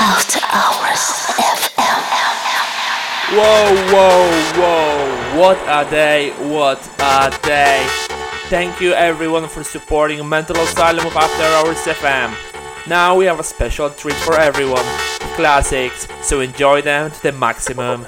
After Hours FM. Whoa, whoa, whoa. What a day, what a day. Thank you everyone for supporting Mental Asylum of After Hours FM. Now we have a special treat for everyone. Classics, so enjoy them to the maximum.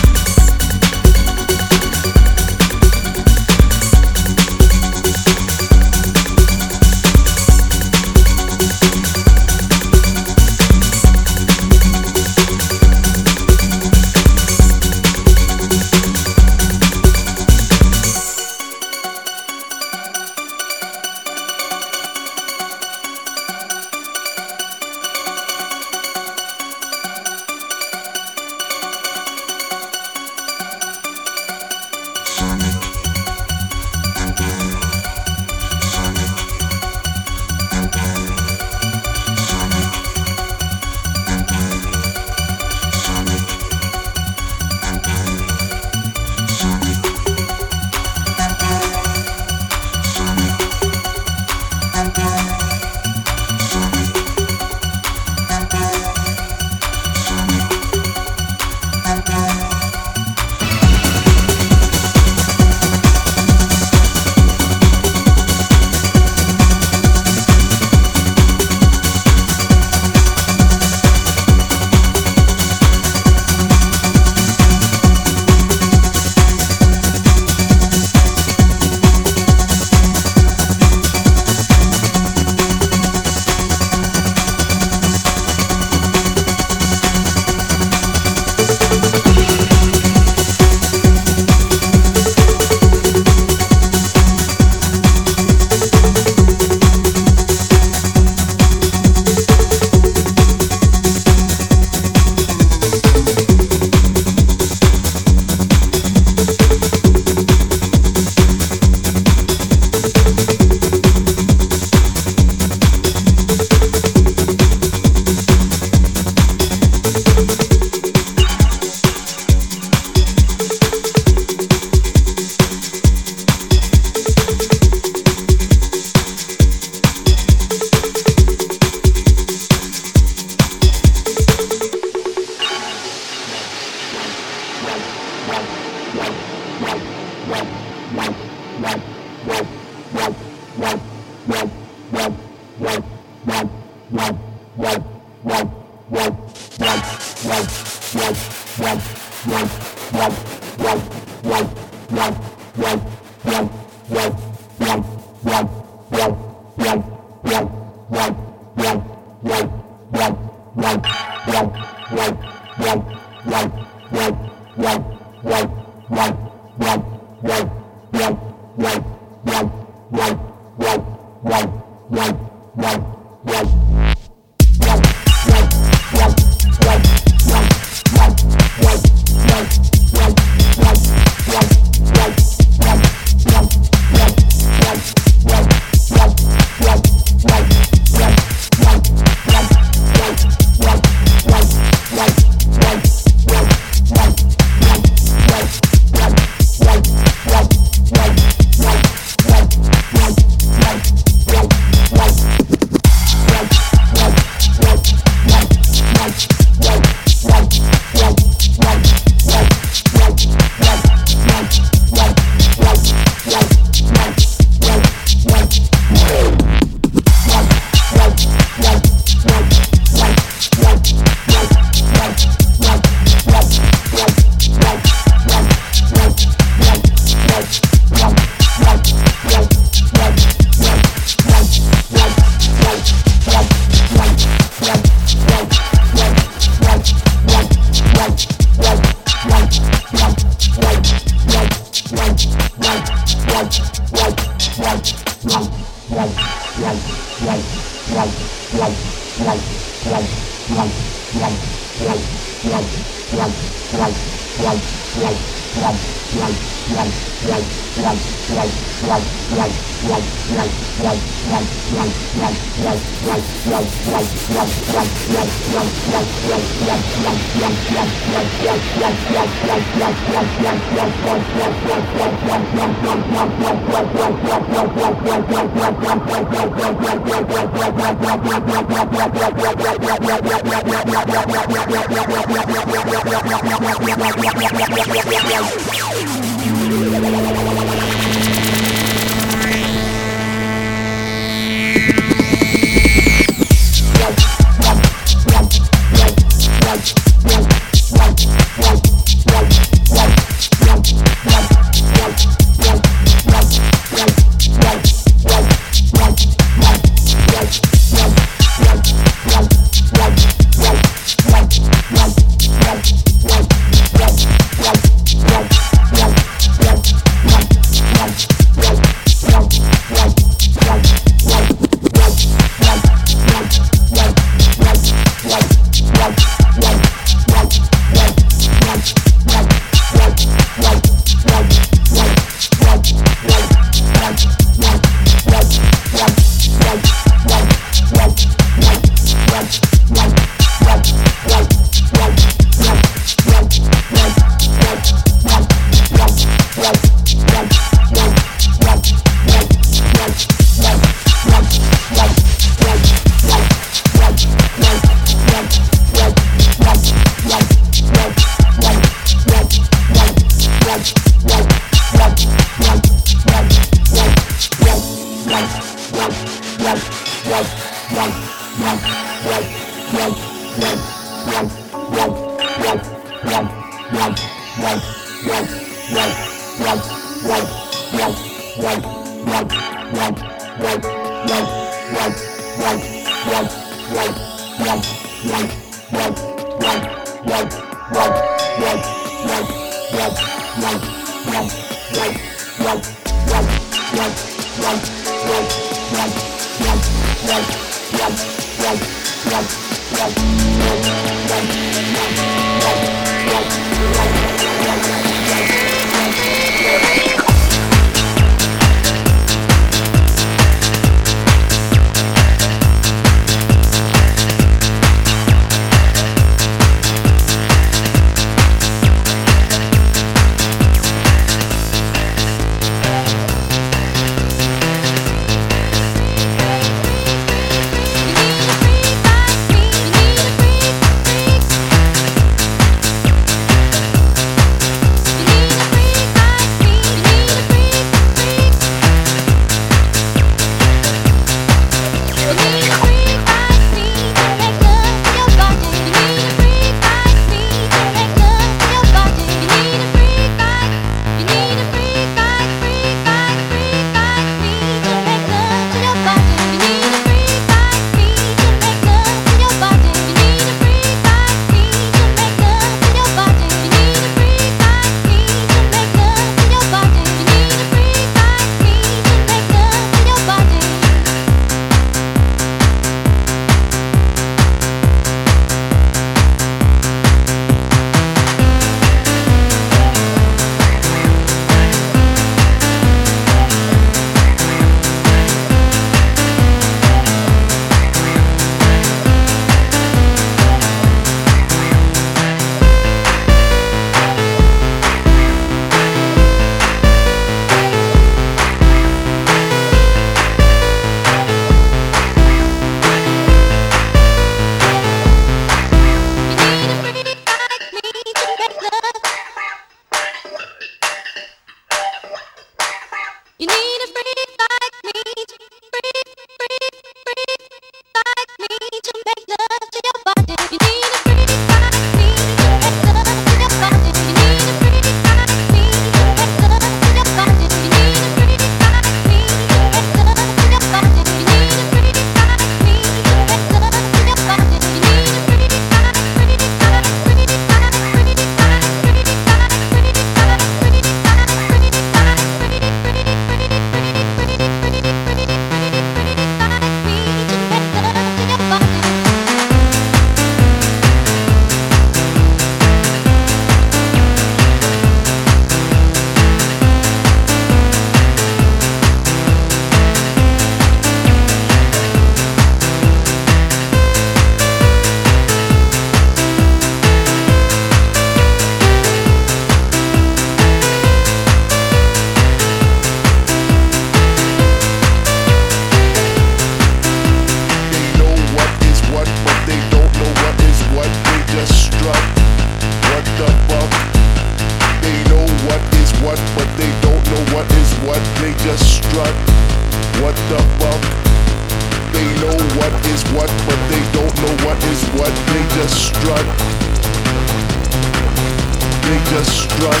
run.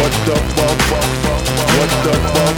What the fuck? What the fuck?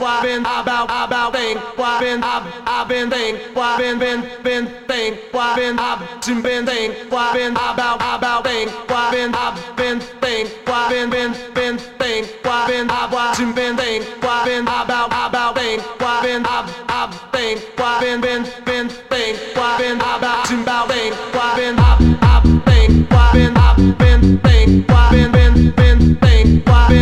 what been about thing what been I've been thing what been thing what been I've been thing what been about thing what been I've been thing what been thing what been I've been thing what been about thing what been I've thing what been thing what been about thing what been I've thing what been I've been thing what been thing what been I've been thing what been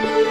Rain.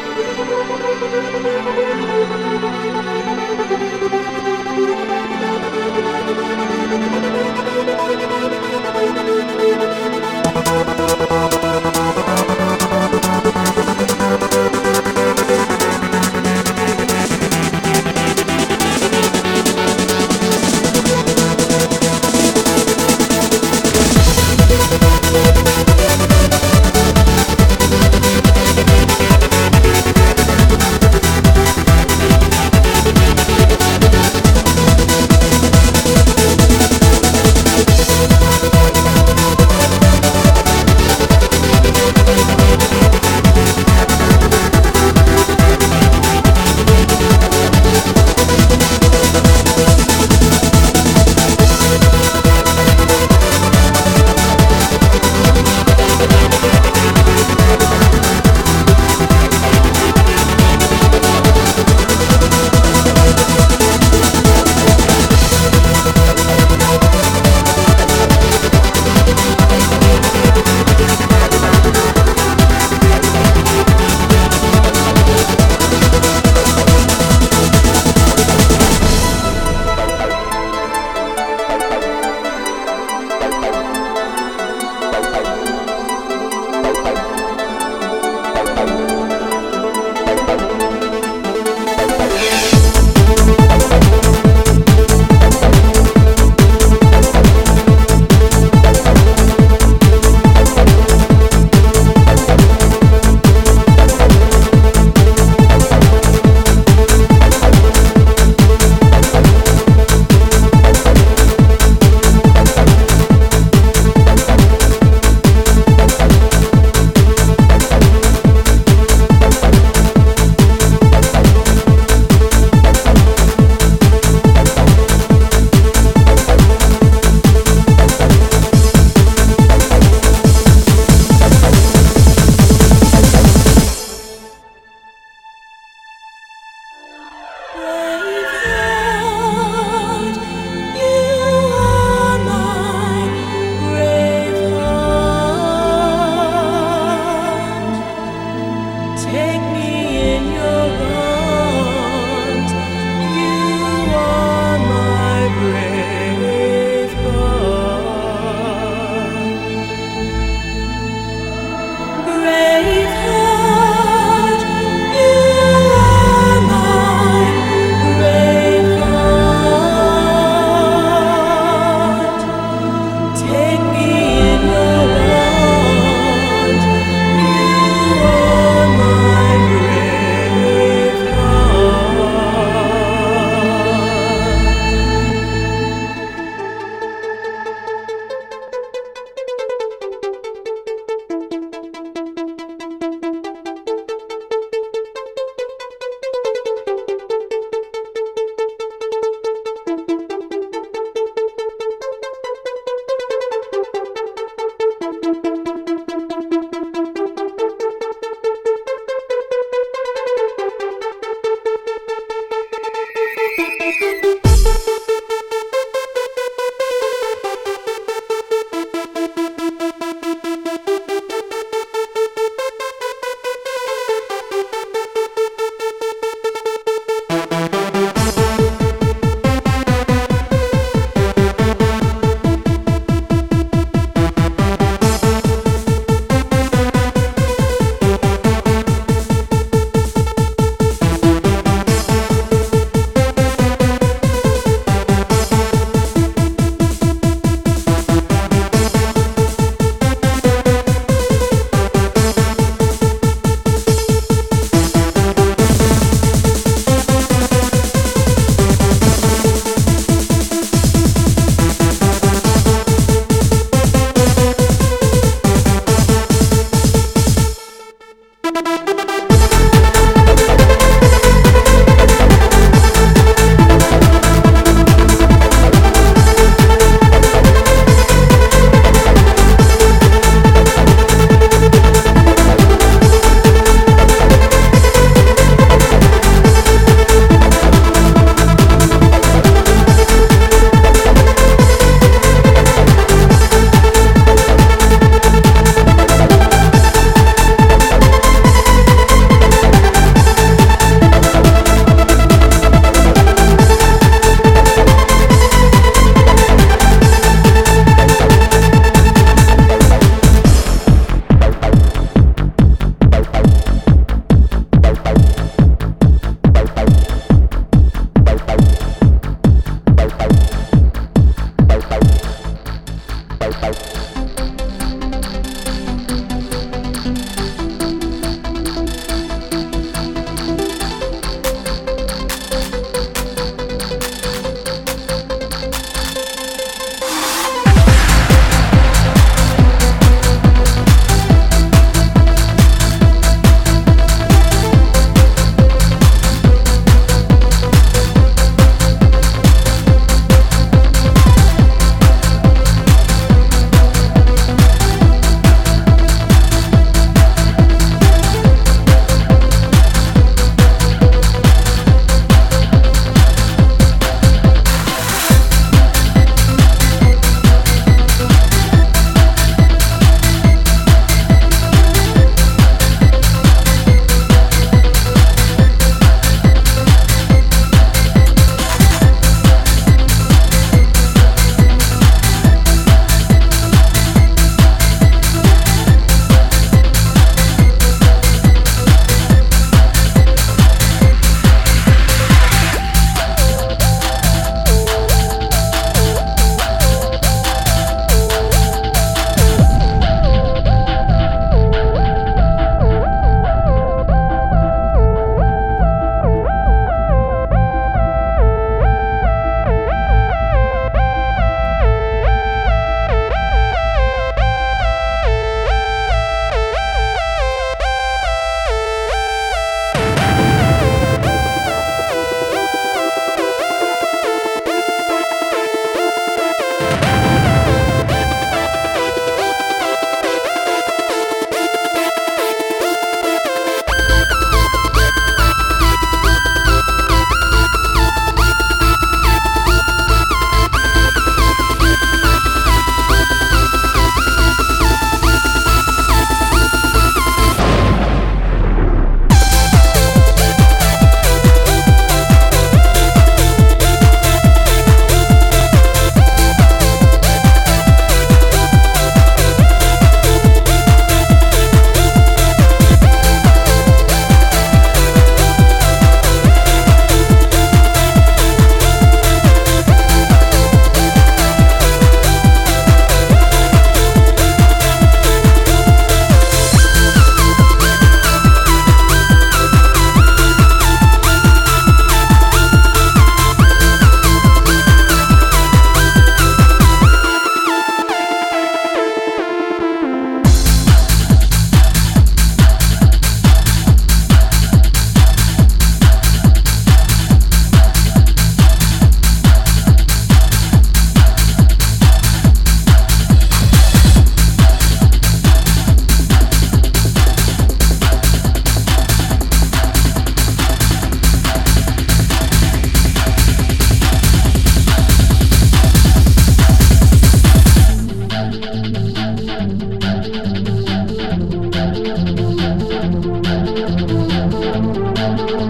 Change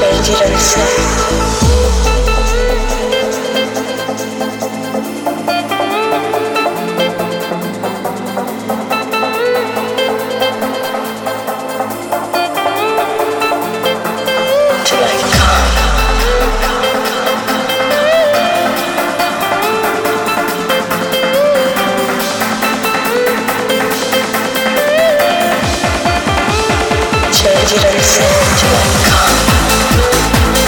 it and say, do I come?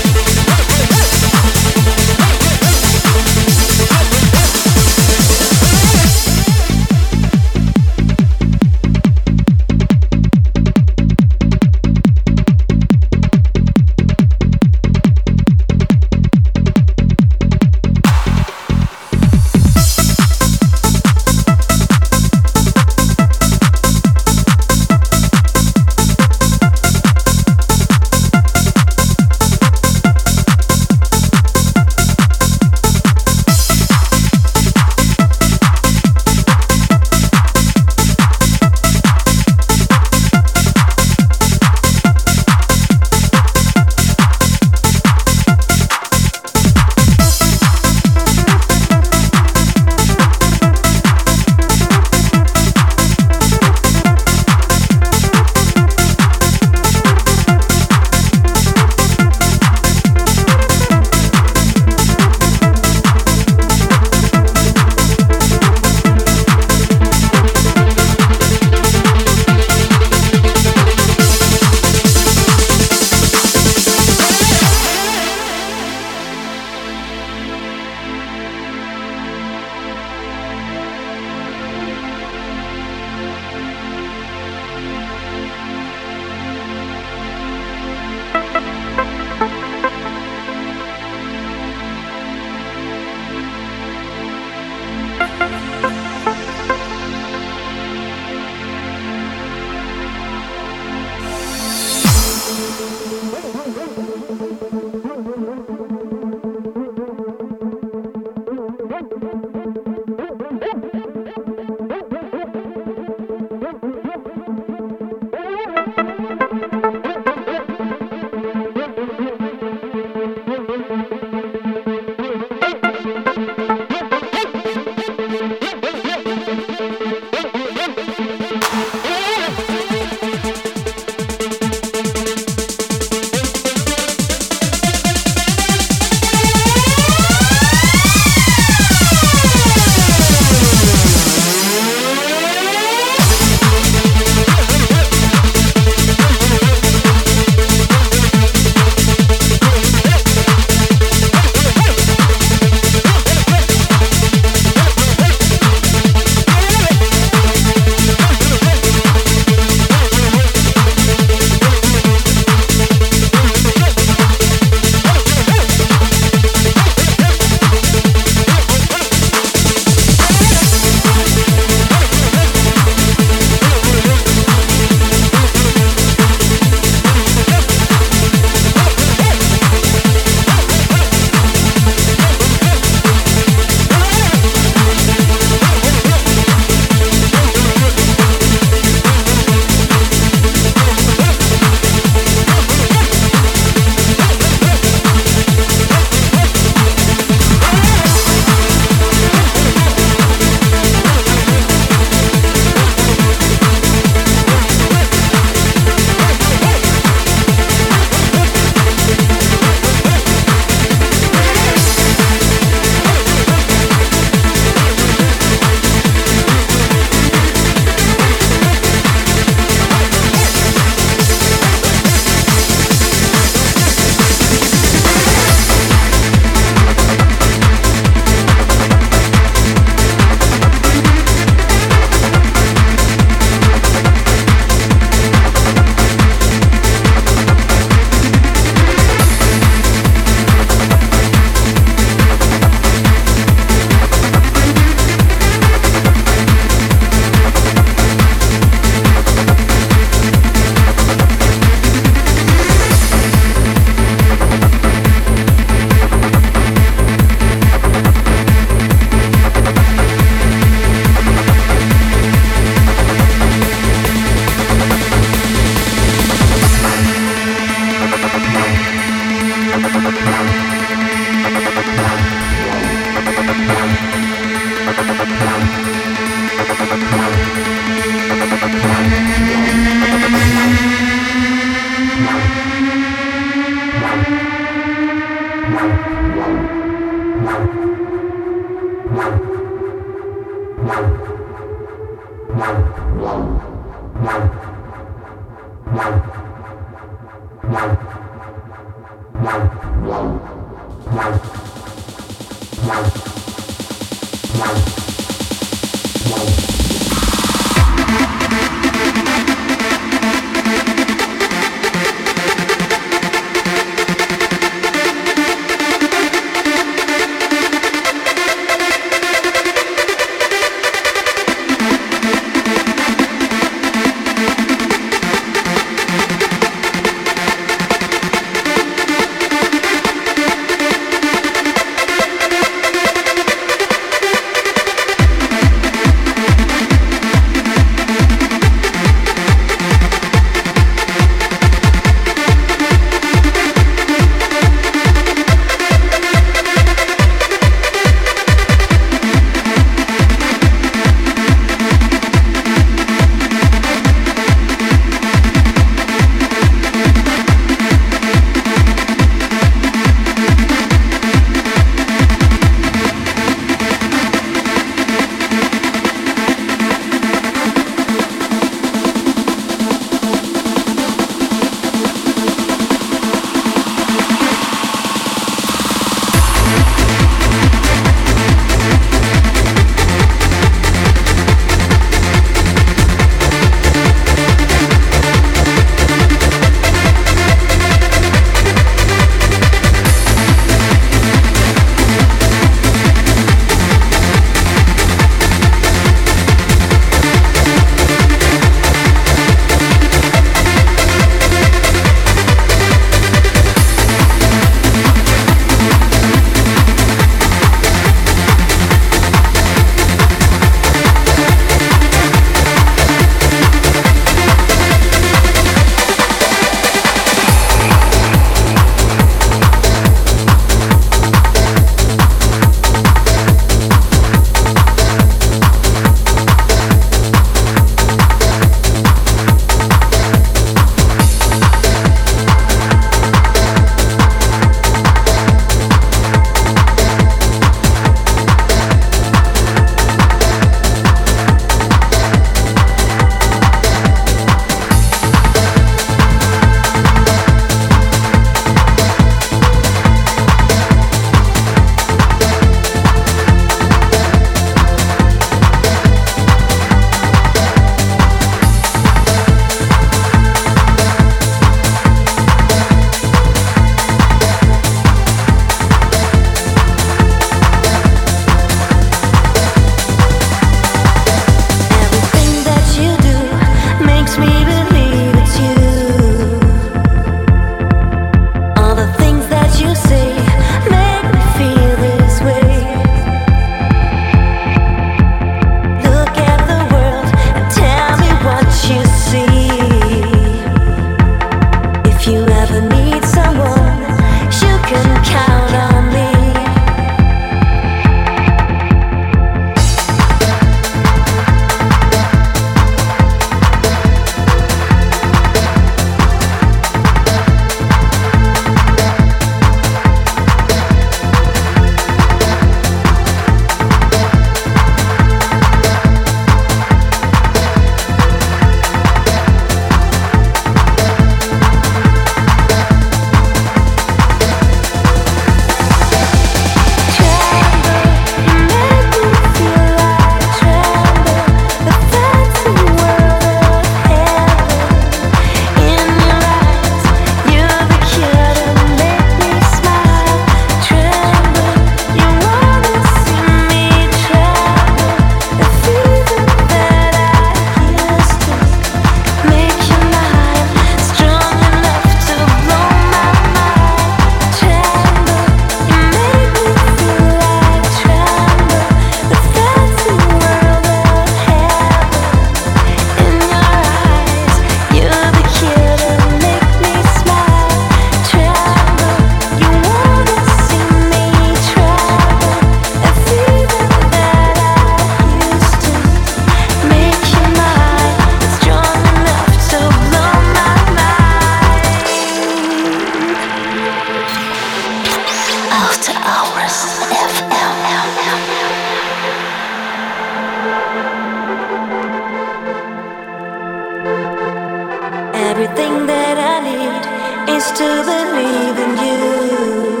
Everything that I need is to believe in you.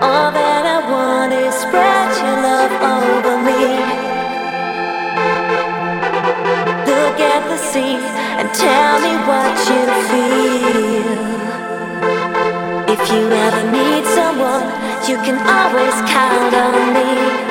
All that I want is spread your love over me. Look at the sea and tell me what you feel. If you ever need someone, you can always count on me.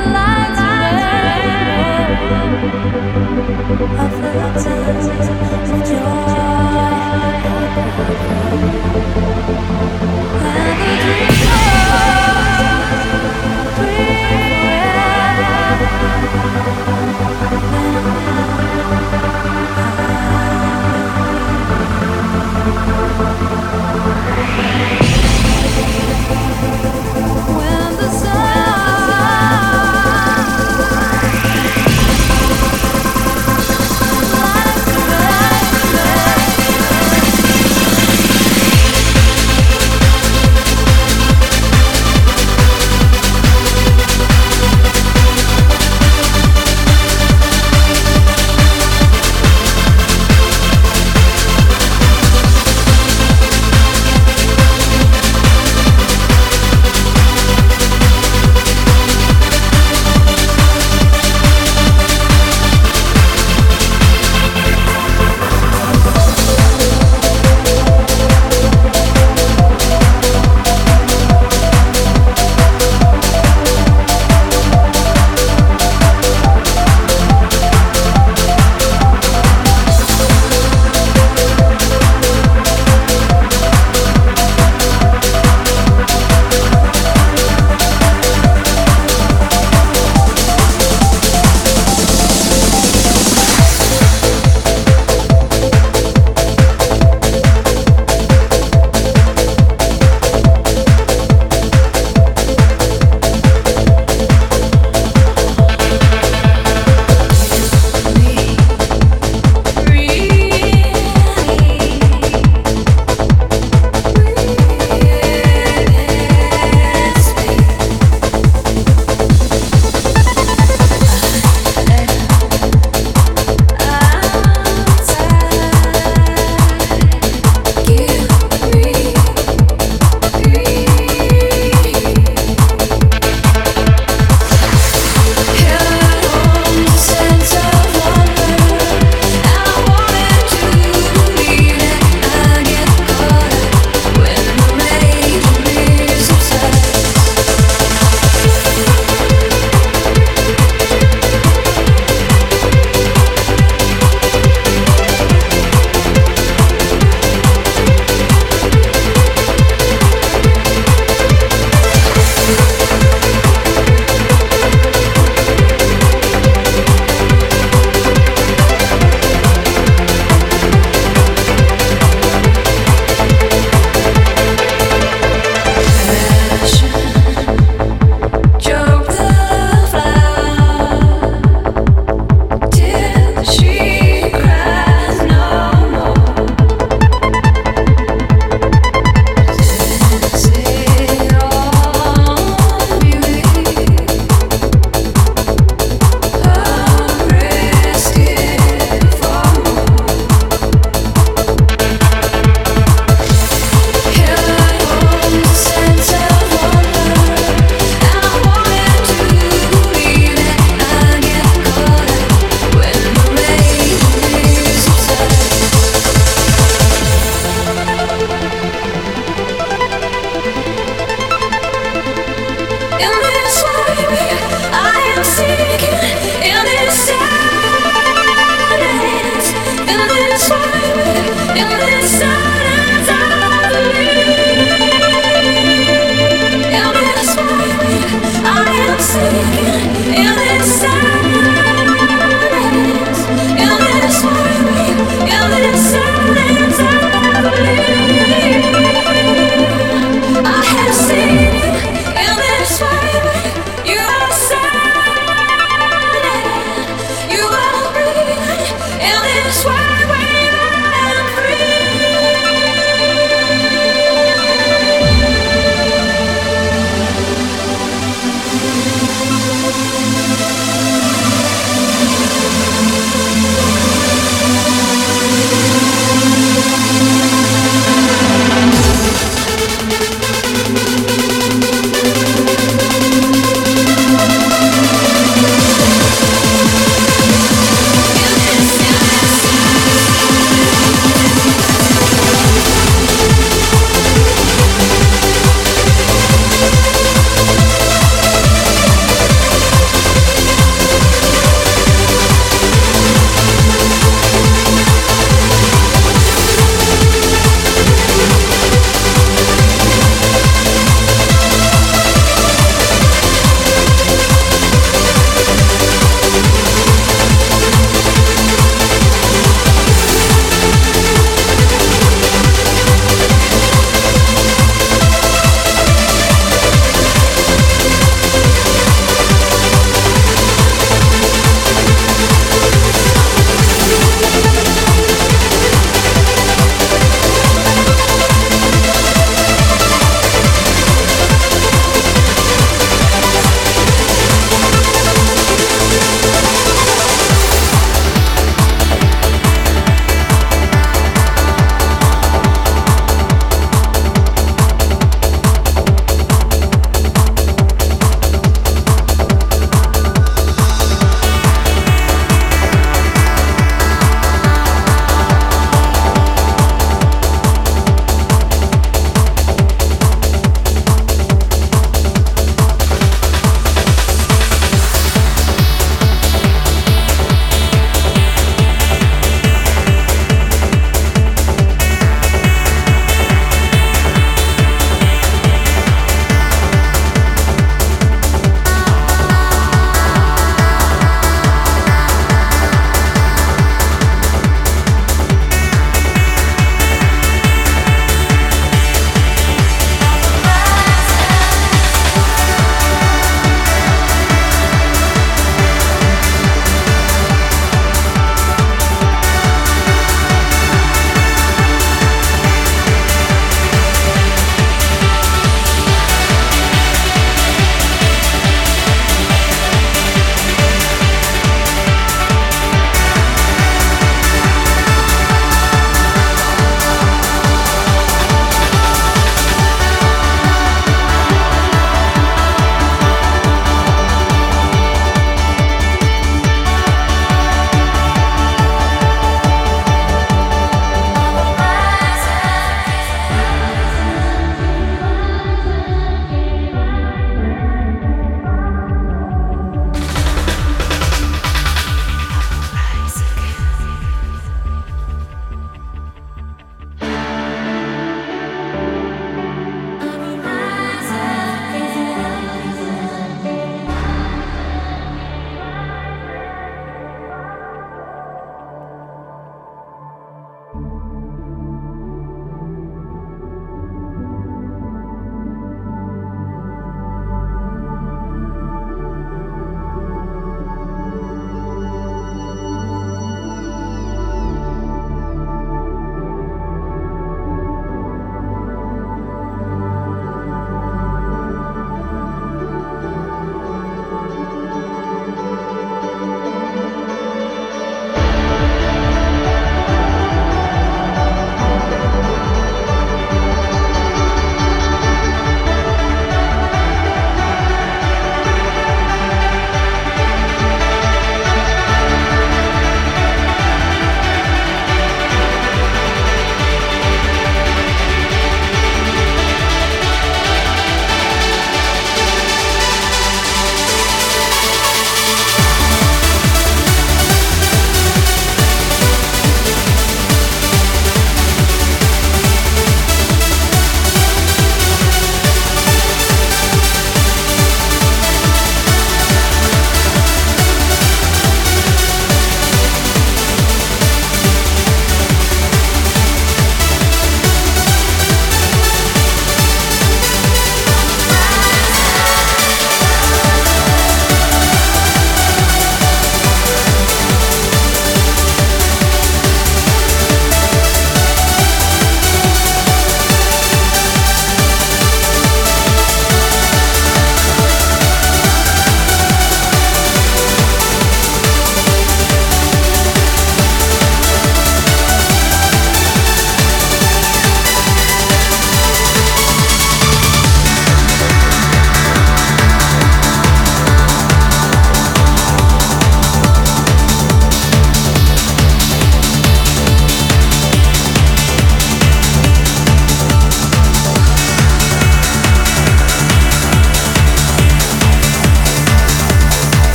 Lights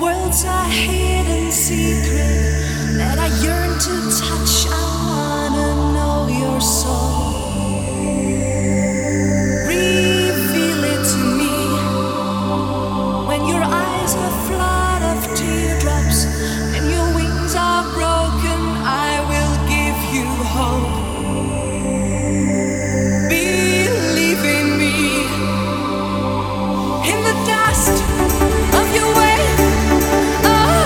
worlds are hidden secret that I yearn to touch. I wanna know your soul. Reveal it to me. When your eyes are a flood of teardrops and your wings are broken, I will give you hope. Believe in me. In the dust of your way. Oh,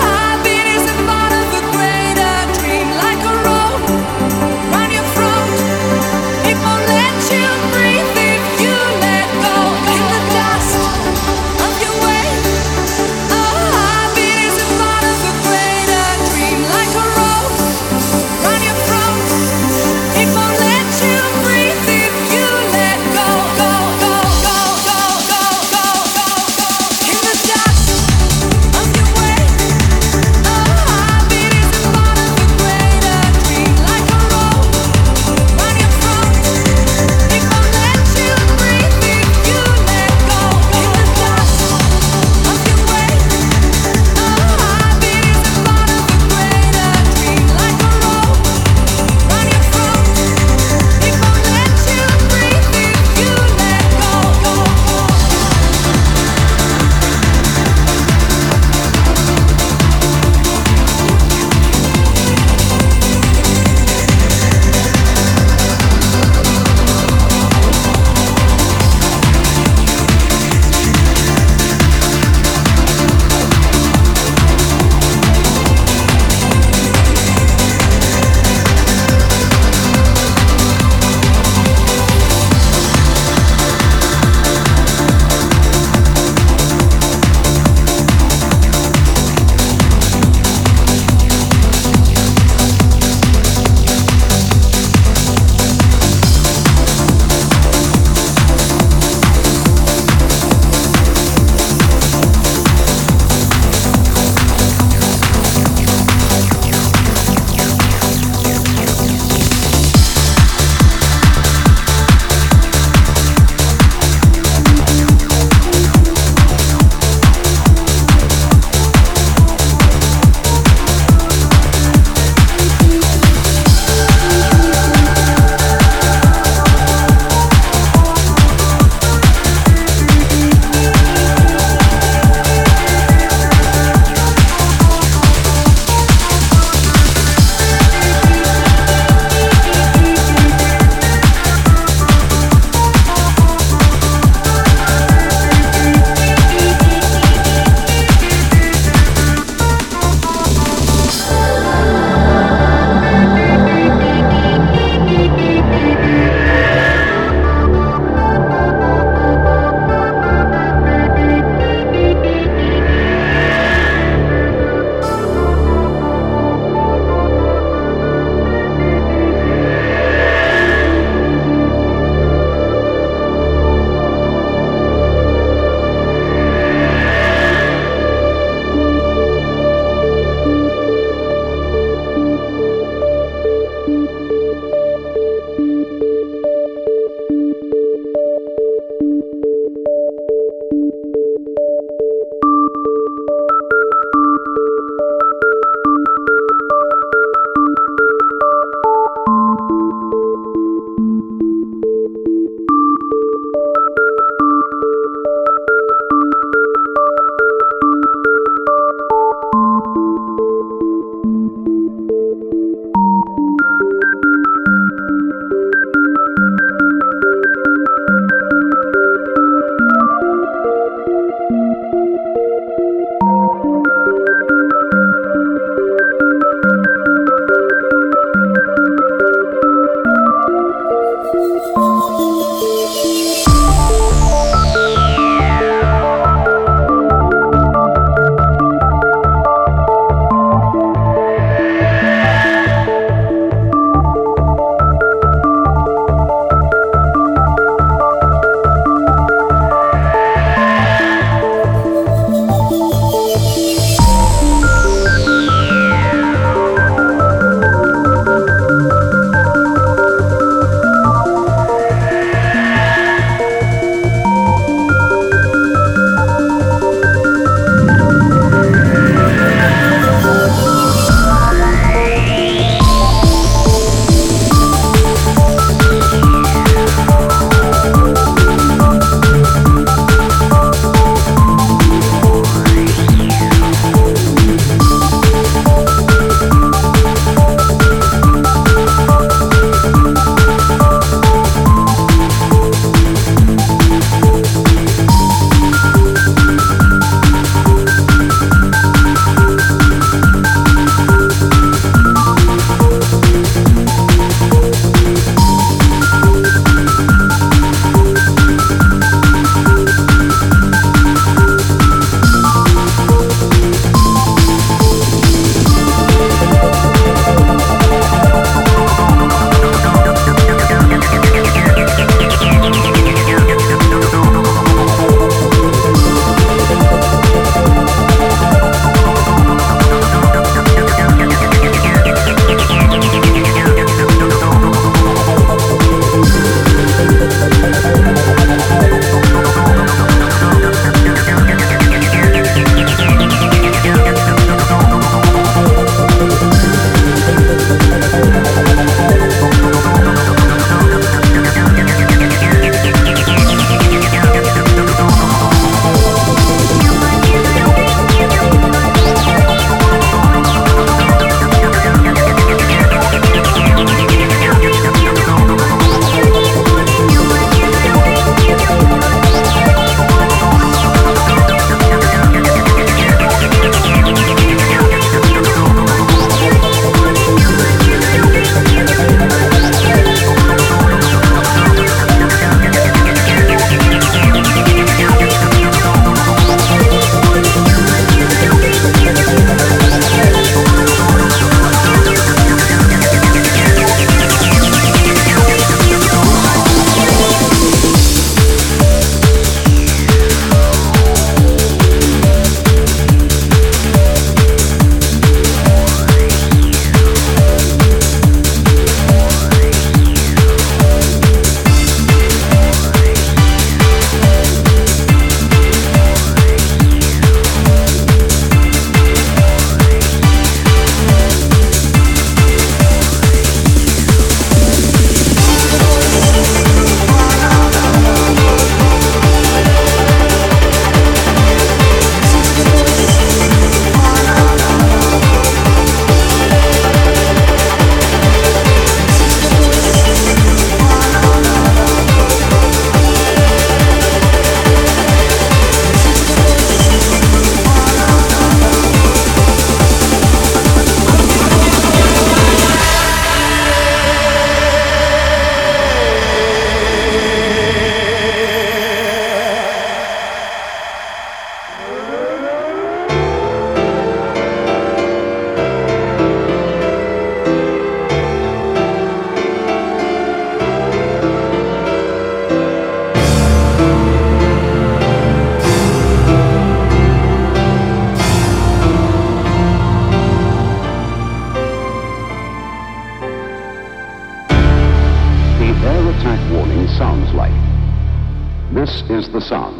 This is the sound.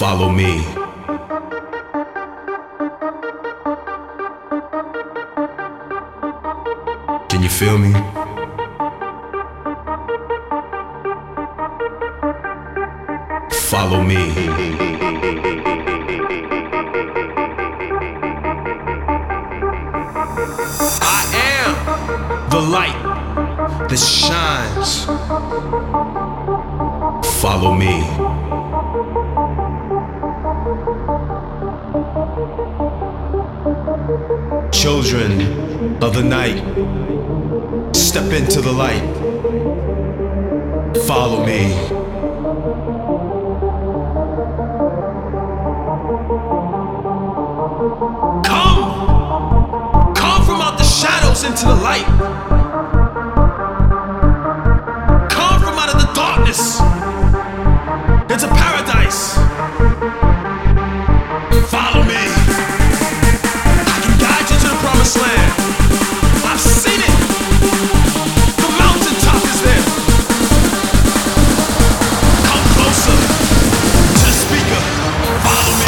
Follow me. Can you feel me? Follow me. I am the light that shines. Follow me. Children of the night, step into the light. Follow me. Come from out the shadows into the light. Come from out of the darkness into paradise. Follow me. I can guide you to the promised land. I've seen it. The mountaintop is there. Come closer to the speaker. Follow me.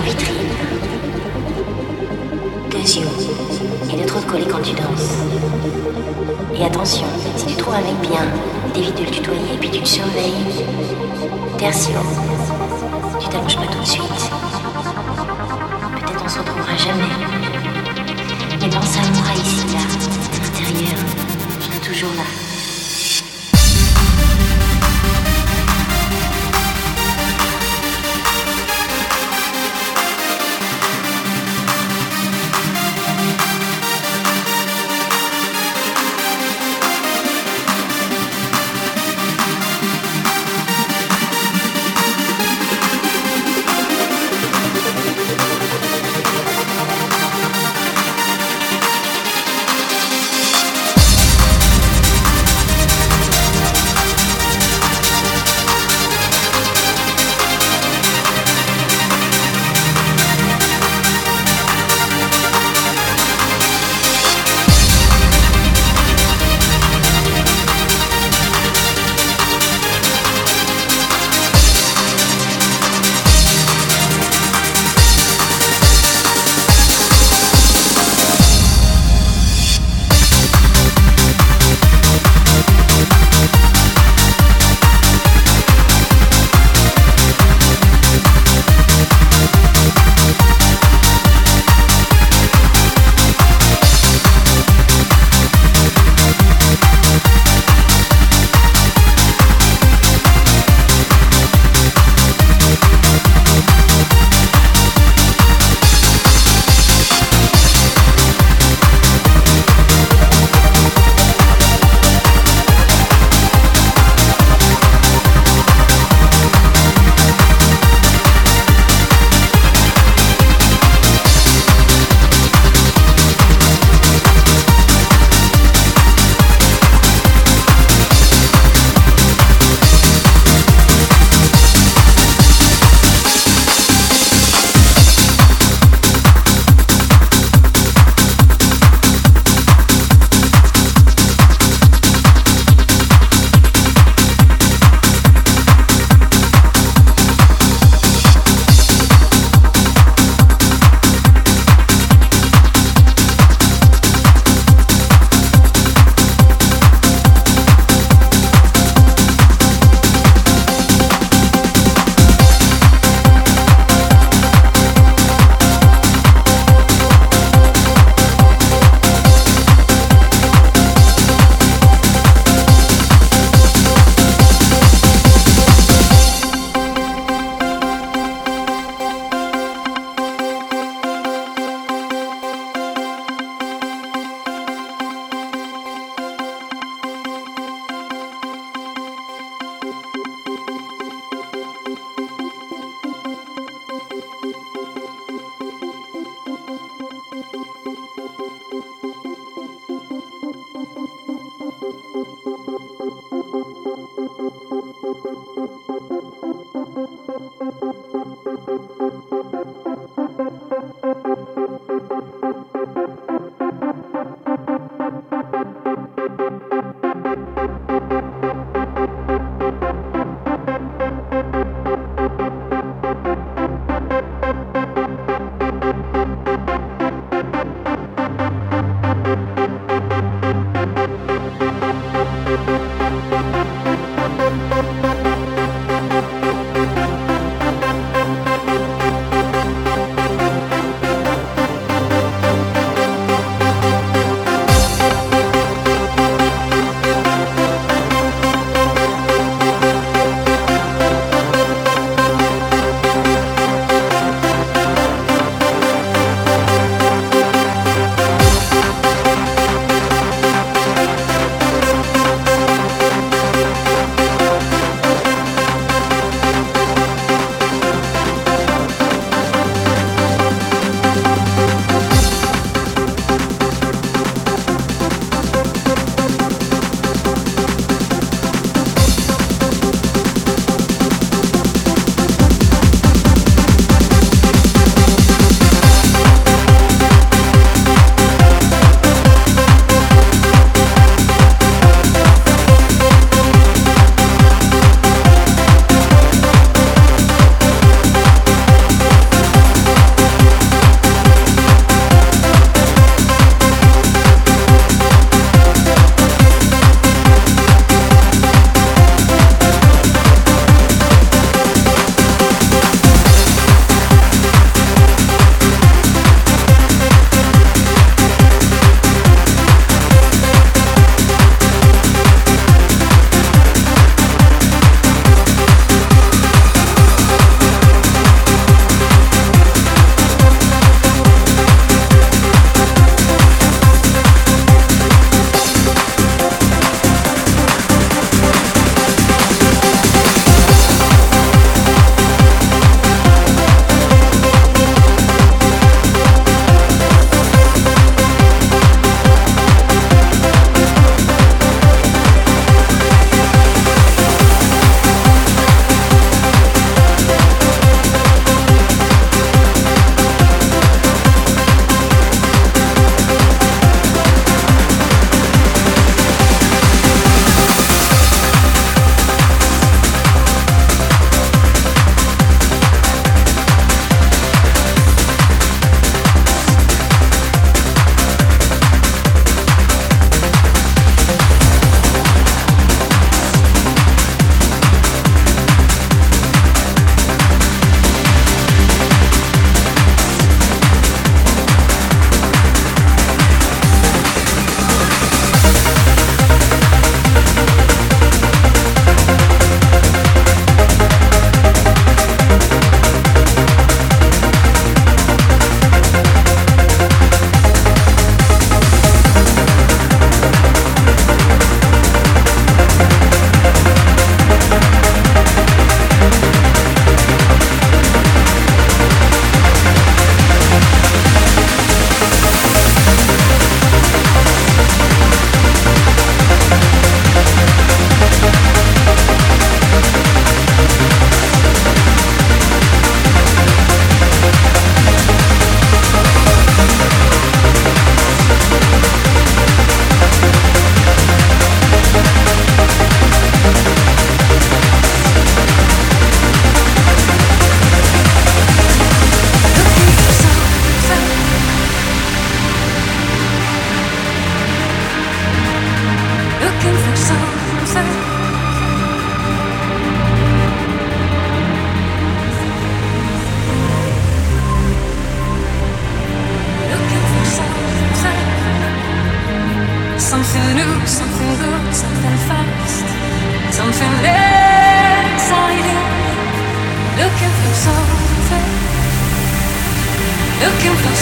vitrine. Deux yeux et de trop de coller quand tu danses. Et attention, si tu trouves un mec bien, t'évites de le tutoyer et puis tu le surveilles. Tertio, tu t'allonges pas tout de suite. Peut-être on se retrouvera jamais. Mais pense à moi ici, là, à l'intérieur, je serai toujours là.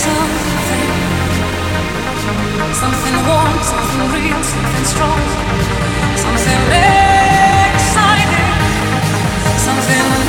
something, something warm, something real, something strong, something exciting, something exciting.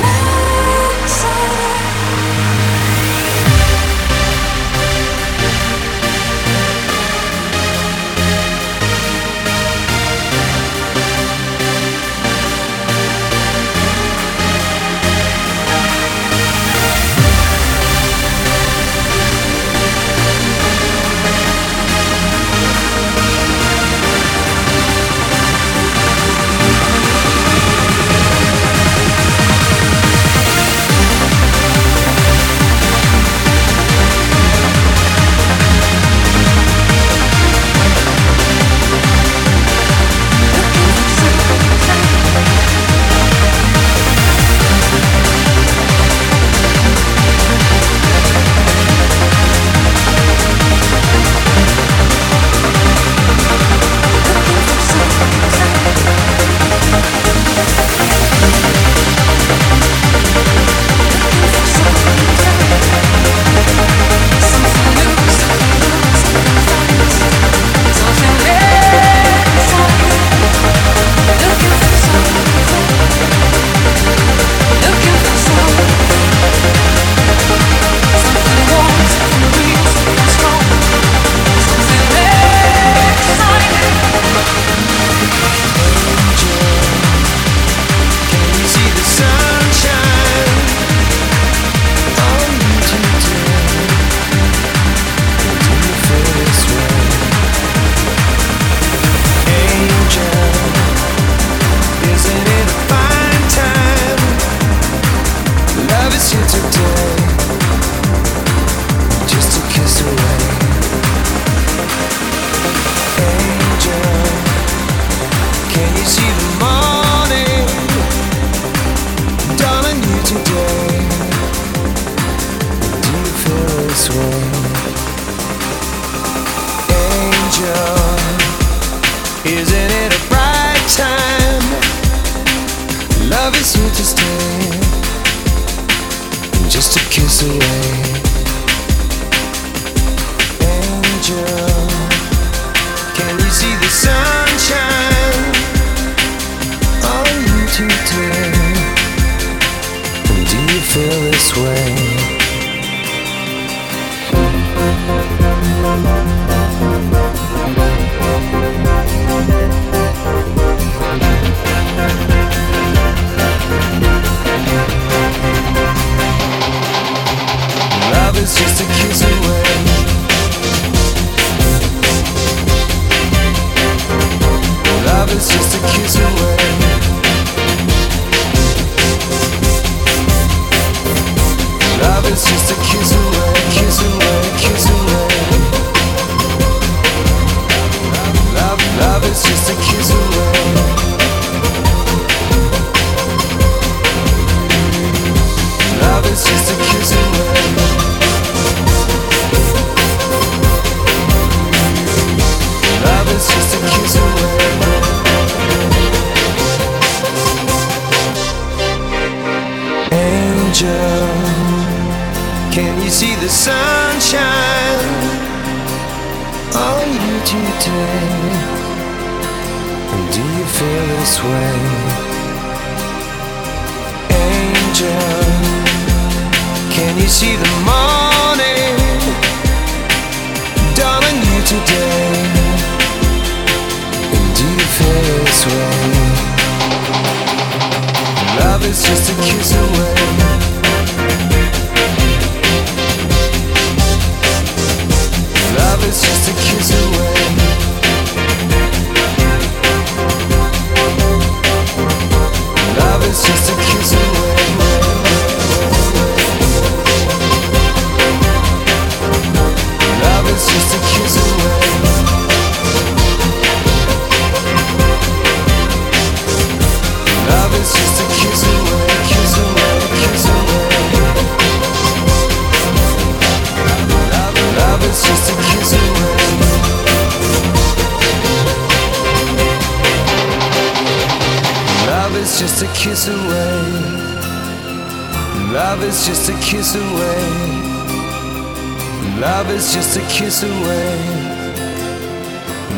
Love is just a kiss away.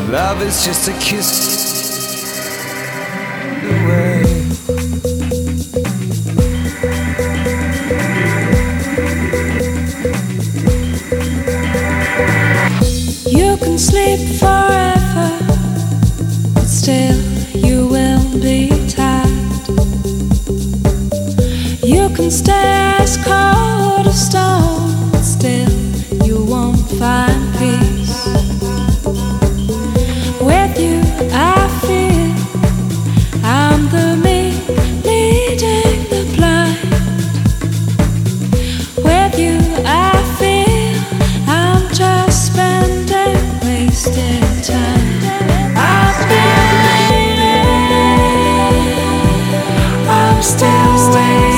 Love is just a kiss away. You can sleep forever, but still you will be tired. You can stay as cold as stone, but still you won't find peace. With you I feel I'm the meek leading the blind. With you I feel I'm just spending wasted time. I've been waiting, I'm still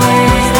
waiting.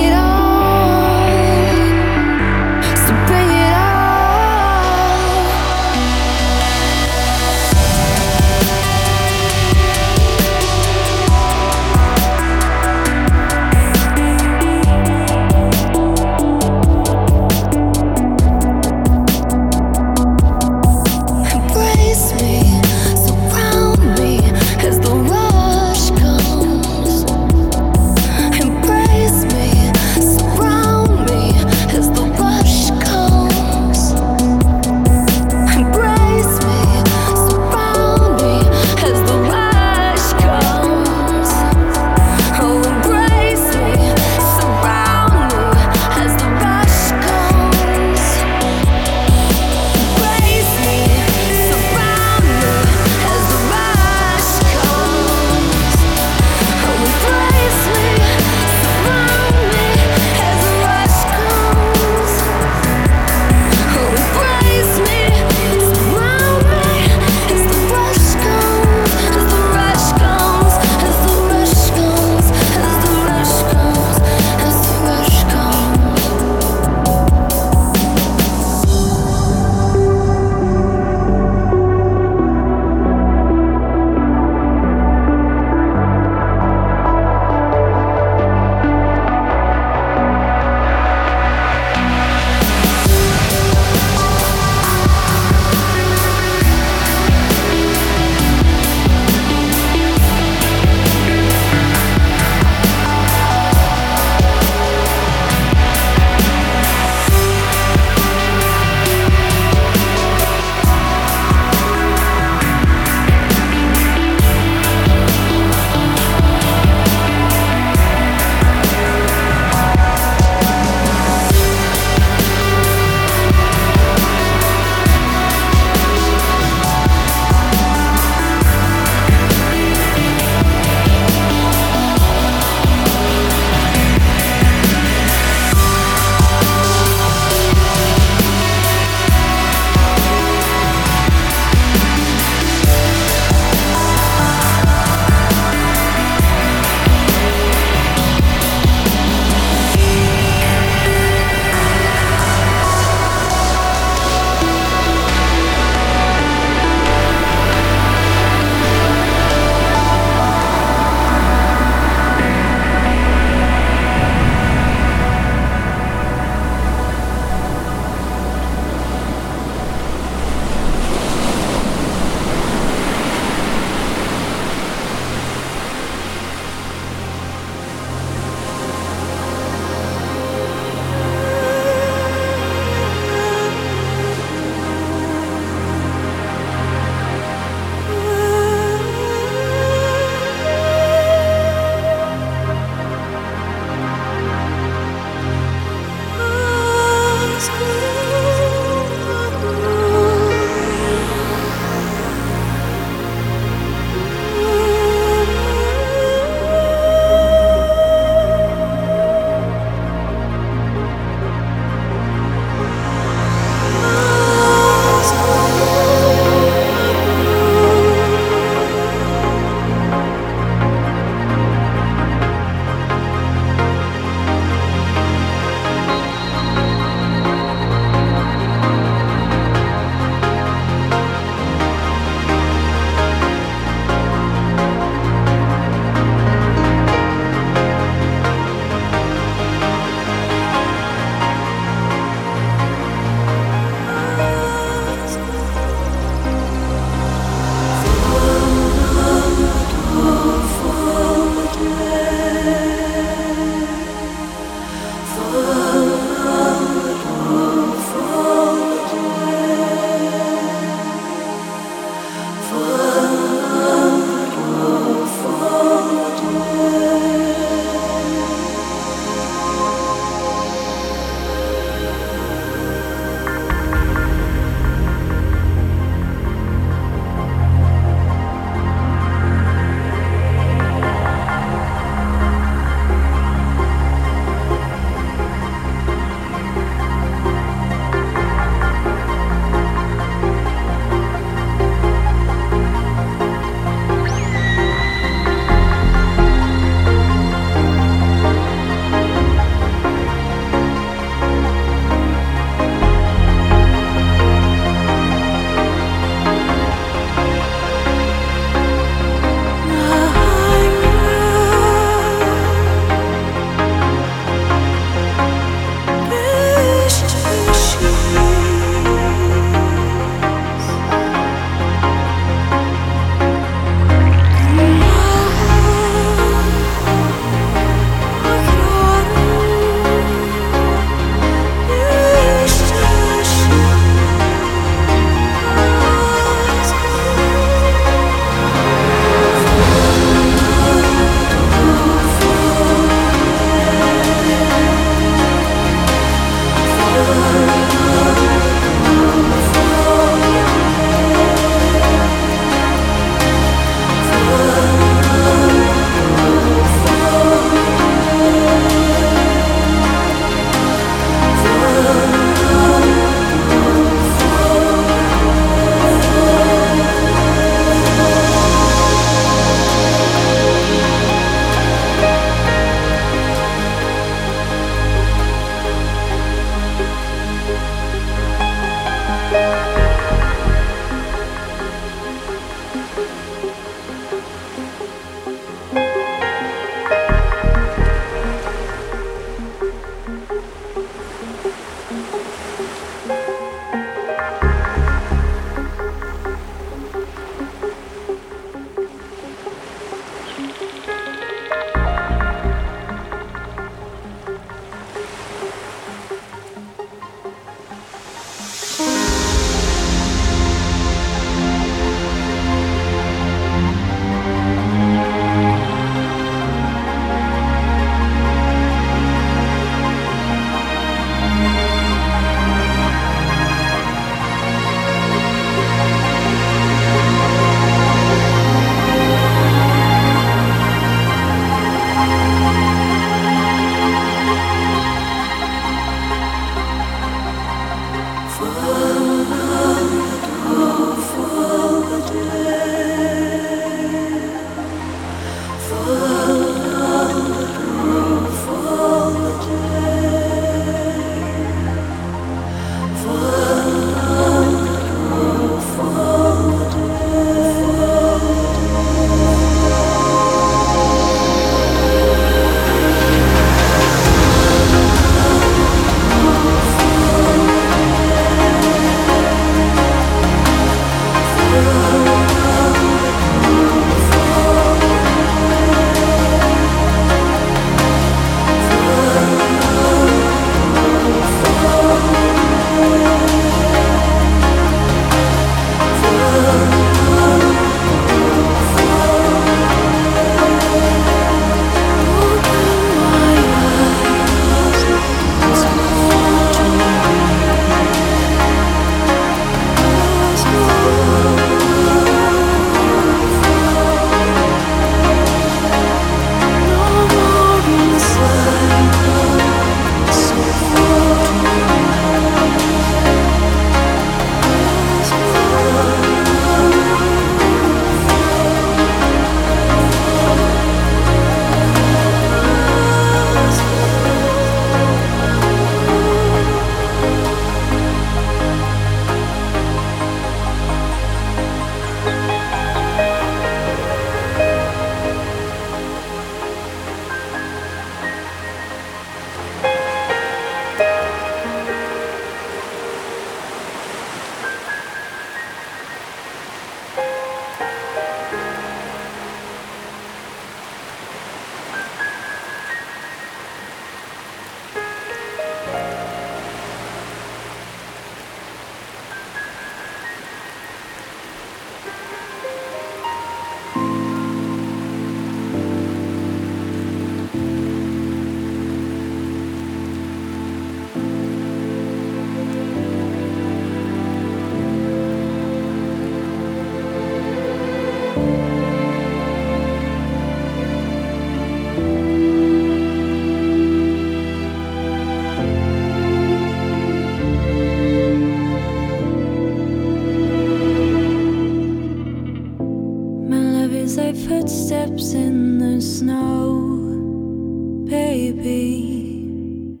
footsteps in the snow, baby. I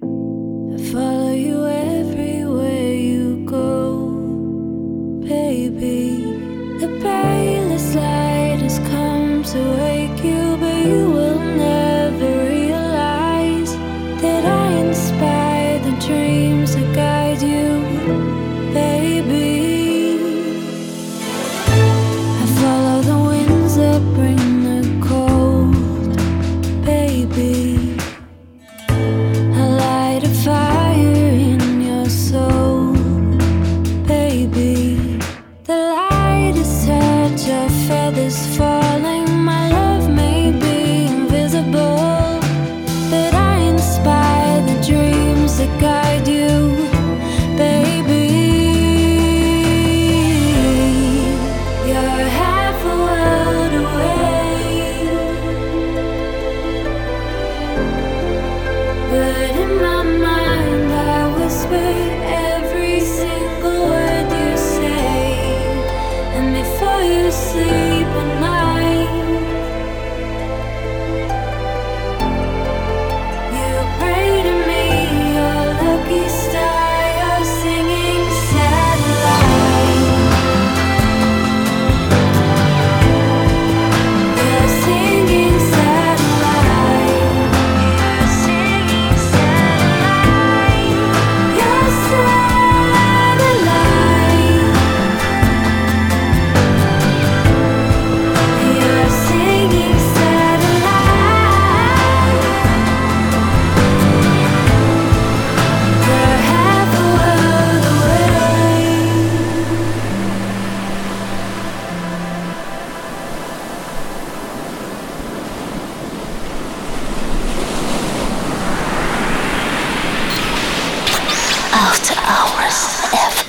follow you everywhere you go, baby. The palest light has come to wake you, but you will never realize that I inspire the dreams that guide you, baby. Hours F.